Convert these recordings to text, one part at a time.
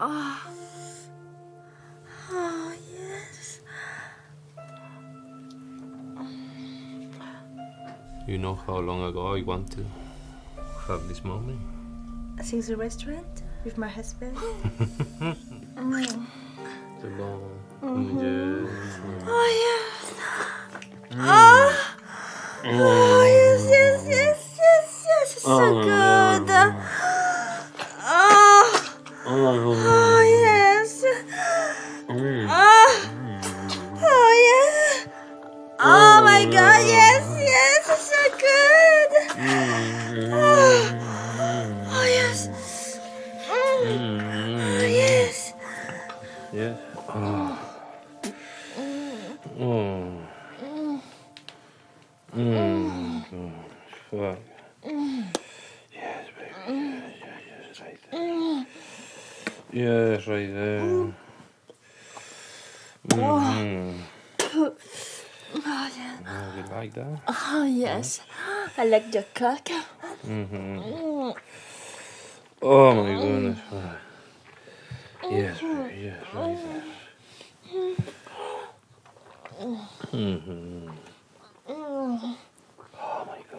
Oh, yes. You know how long ago I want to have this moment? Since the restaurant with my husband. The long journey. Oh, yes. Oh, yes, yes, yes, yes, yes. It's so good. Oh, yes. Oh, yes. Oh, my God, yes, yes. It's so good. Oh, yes. Oh, yes. Yeah. Fuck. Yes, baby. Yes, right there. Yes, right there. Oh, yeah. You like that? Oh, yes. I like the cock. Oh, my goodness. Yes, baby. Yes, right there. Oh, my goodness.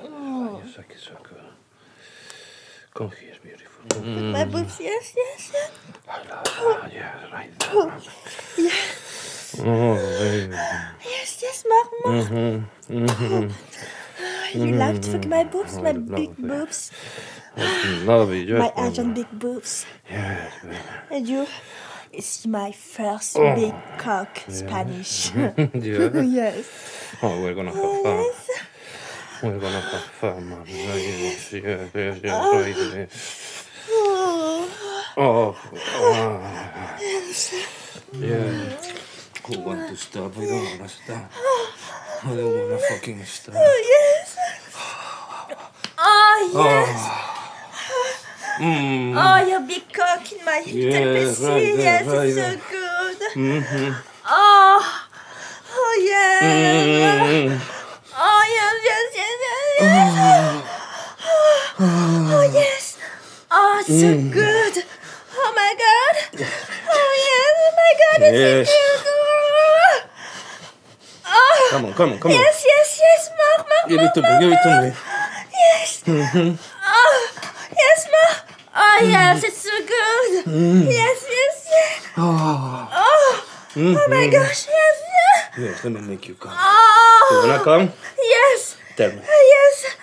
Oh, yes, I so good. Come here, beautiful. My boobs, yes, yes, yes. I love that. Yes, right there. Yes. Oh, baby. Yes, yes, mama. You like to fuck my boobs, my big boobs. Love it, yes, my Asian big boobs. Yes, baby. And you? It's my first big cock, Spanish. Yes. Oh, we're gonna have fun. Yes. We're gonna have fun, Mom. Yes, yes, yes, yes, right there. Yes. Yeah. Who wants to stop? I don't wanna stop. I don't wanna fucking stop. Oh, yes. Oh, yes. Oh, your big cock in my little pussy. Right, yes, right, it's so good. Oh, yes. Oh, yes, yes, yes, yes, yes. Oh, yes. Oh, it's so good. Oh, my God. Oh, yes, oh, my God, it's so good. Oh. Come on, come on, come on. Yes, yes, yes, Mark, Mark, give it to me, give it to me. Yes. Oh, yes, Mark. Oh, yes, it's so good. Yes, yes, yes. Oh my gosh, yes, yes. Yes, let me make you come. You wanna come? Yes. Tell me. Yes.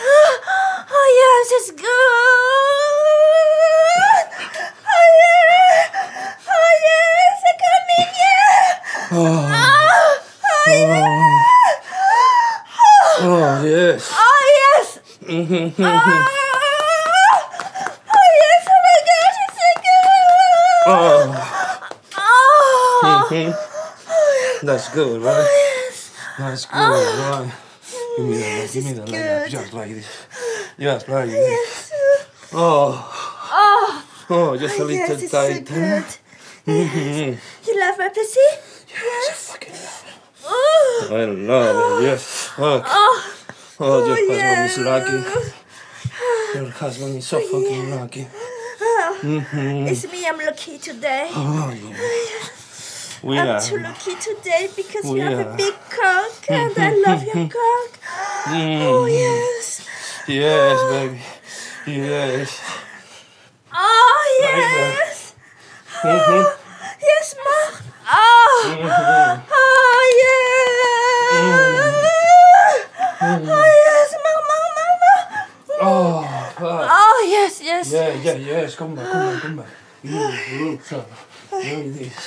Oh, yes, it's good. Oh, yes, I'm coming, yeah. Yeah. Oh, yes. Oh, yes. That's good, right? Oh, yes. That's good, right? Give me the leg, give me the leg, just like this. Just like this. Oh, just a little tighter. Yes, it's so good. You love my pussy? Yes, I fucking love it. I love it, yes. Your husband is lucky. Your husband is so fucking lucky. It's me, I'm lucky today. We are too lucky today because we have a big cock and I love your cock. Oh, yes. Yes, baby. Yes. Oh, yes. Yes, Ma. Oh, yes. Oh, yes, Mama. Oh, yes, yes. Yeah, yeah, yes. Come back, come back, come back. Yes, yes, yes, yes.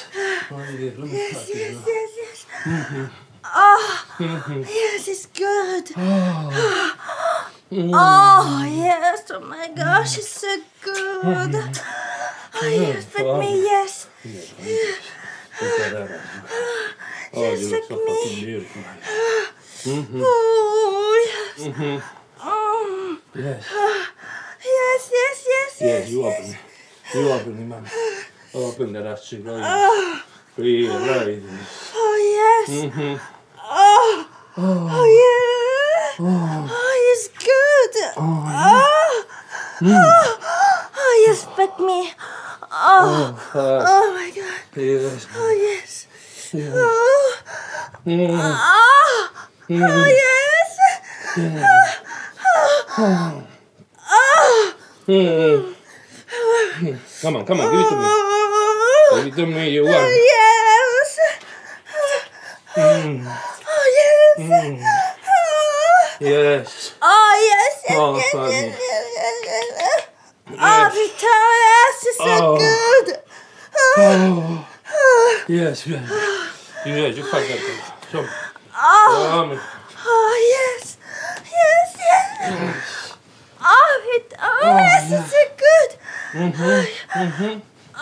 Oh, yes, it's good. Oh, yes, oh my gosh, it's so good. Oh, yes, fuck me, yes. Yes, fuck me. Oh, yes. Yes, yes, yes, yes. You open me. You open me, Mom. Open that up to right. Breathe right. Oh, yes. Oh, oh, yeah. Oh, it's good. Oh, yes, but me. Oh my God. Yes. Oh, yes. Yes. Oh. Yes. Yes. Come on, give it to me. Give it to me, you want. Yes. Oh, yes. Yes. Oh, yes. Oh, yes. Oh, Victoria's is so good. Oh. Yes, yes. Yes, you fight that. Come. Oh, yes. Yes, yes. Oh, Victoria's is so good.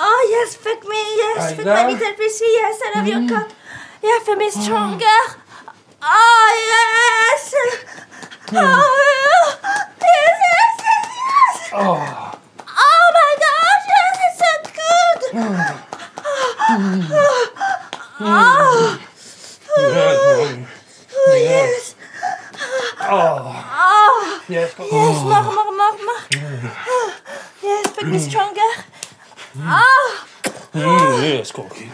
Oh, yes, fuck me. Yes, fuck my little pussy. Yes, I love your cock. Yeah, for me stronger. Oh, yes. Oh, yes, yes, yes, yes. Oh my gosh, yes, it's so good. Oh, yes. Oh, yes, more. Yes, make me stronger. Yes, Corky.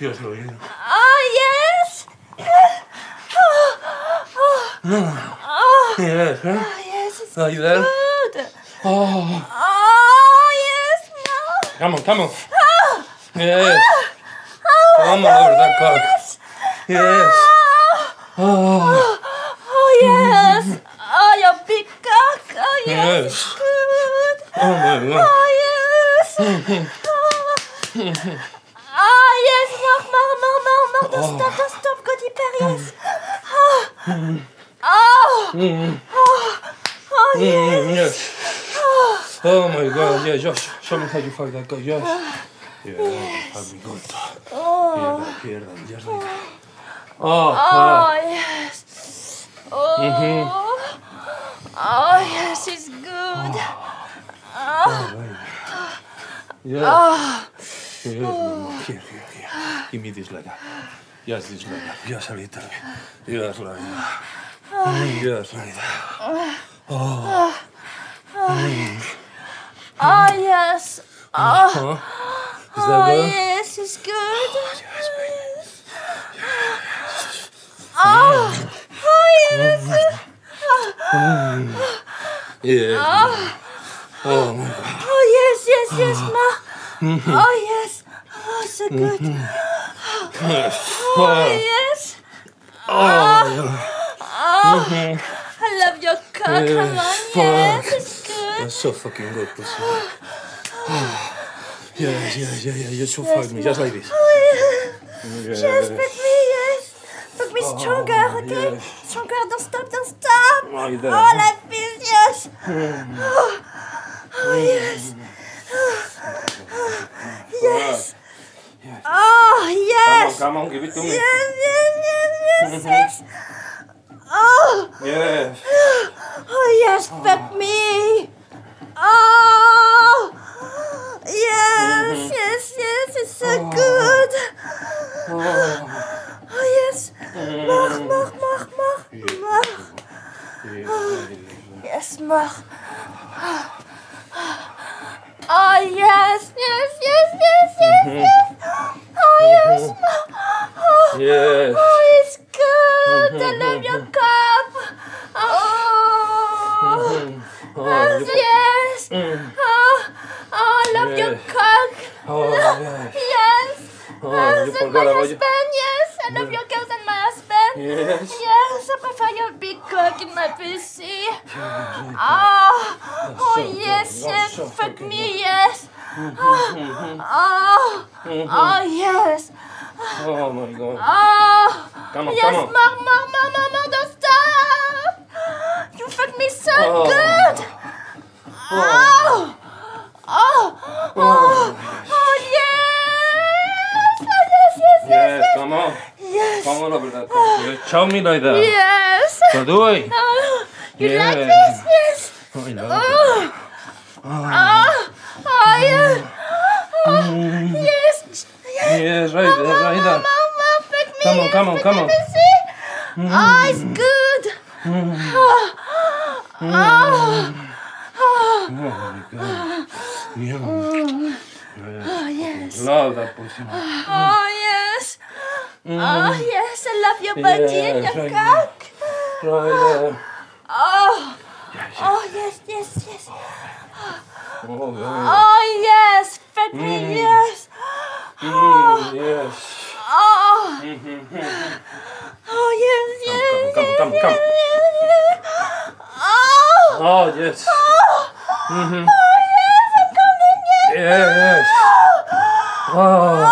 Yes, Lorraine. Yes. Yes, huh? Yes, it's good. Yes, no. Come on. Yes. Come on over that cock. Yes. Yes. Oh, your big cock. Oh, yes. Good. Oh, my God. Yes. Yes. Mark. Don't stop. Go deeper. Yes. Oh, yes. Oh my God, yeah, Josh, show me how you fuck that guy, yes. Yeah, that'd be good. Pierda. Yes. Yes, it's good. Yes. Here. Give me this letter. Yes, this letter. Yes, a little bit. Yes, letter. Yes, right. Yes. Is that good? Yes, it's good. Yes, yes. Yes. Yes. My God. Yes, Ma. Yes. So good. Yes. I love your cock, yes, it's good. That's so fucking good, pussy. Yeah, you're so fucking me, just like this. Yes. Just fuck me stronger, okay? Yes. Stronger, don't stop. Oh, that feels, yes. Yes. Yes. Oh, yes. Come on, give it to me. Yes. Yes. Yes, fuck me. Yes, it's so good. Yes. More. Yes, more. Yes. Yes, more. Yes. It's good. I love your cup. Yes. I love your cock. Yes. And my husband, yes. I love your girls and my husband. Yes. Yes, I prefer your big cock in my PC. Yes. Fuck me, yes. Yes. Oh, my God. Come on. Yes, mama, don't stop. You fuck me so good. Yes. Come on. Yes. Come on over that. Show me like that. Yes. So do I. You like this? Yes. Yes. Yes, right there. Mama, fuck me. Come on. It's good. God. Yeah. Oh, yes. Love that pussy. Oh, yes. Oh, yes. I love your body and your cock. Right. Oh. Yes, yes. Oh, yes, yes, yes. Oh, yeah. Oh, yes. 15 years. Oh, yes. Oh. Oh, yes, yes. Come, come, come, come. Oh, yes. Oh, mm-hmm. Oh, yes, I'm coming in. Yes. Oh. Oh,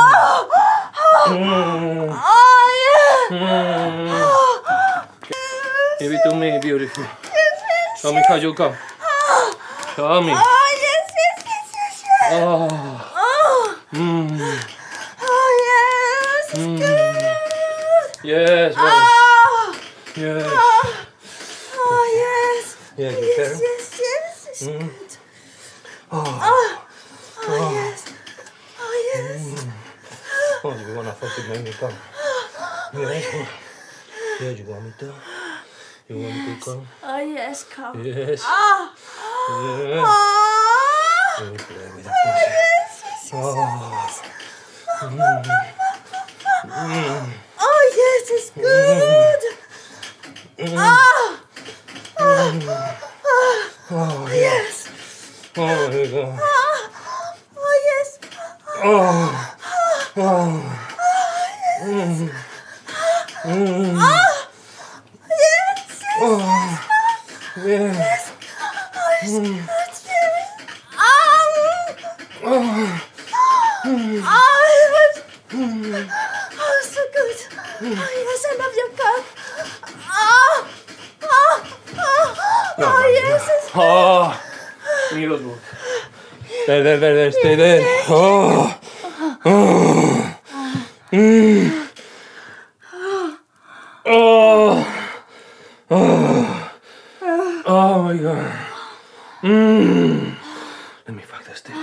oh. Mm. Oh, yes. Mm. Oh. Give it to me, beautiful. Yes, yes, tell me how you come. Oh. Tell me. Oh, yes, yes, yes, yes, yes. Oh. Oh. Mm. Oh, yes, it's good. Yes, right. Oh. Yes. Oh. Yeah, you yes, yes, yes, it's good. Oh. Oh. Oh, oh, yes. Oh, yes. Mm. Oh, you wanna fucking make me come? Oh, yes. Oh. Yeah, you want me to? You want me to come? Oh, yes, come. Yes. Oh, yeah. Oh, oh, yes, yes, yes, yes. Mm. Oh, yes, it's good. Mm. Oh. Oh, yes. Oh, my God. Oh, yes. Oh. Oh. Oh, yes. Oh, yes. Oh, yes. Oh, yes. Oh, so good. Oh, yes, I love your cup. Oh. No, oh, no, yes, it's good. Oh, Milo's book. There, stay there. Oh, oh, mm. Oh, oh, oh my God. Mm. Let me fuck this thing.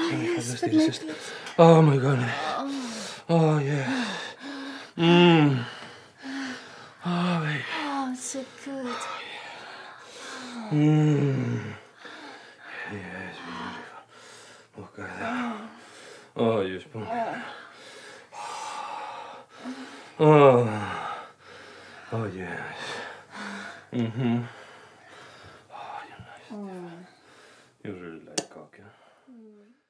Oh my God. Oh, yeah. Mm. Oh, baby. Oh, it's so good. Mm. Yeah, it's beautiful. Look at that. Oh, you spoon. Oh. Oh, yes. Mm-hmm. Oh, you're nice. You really like cock, yeah?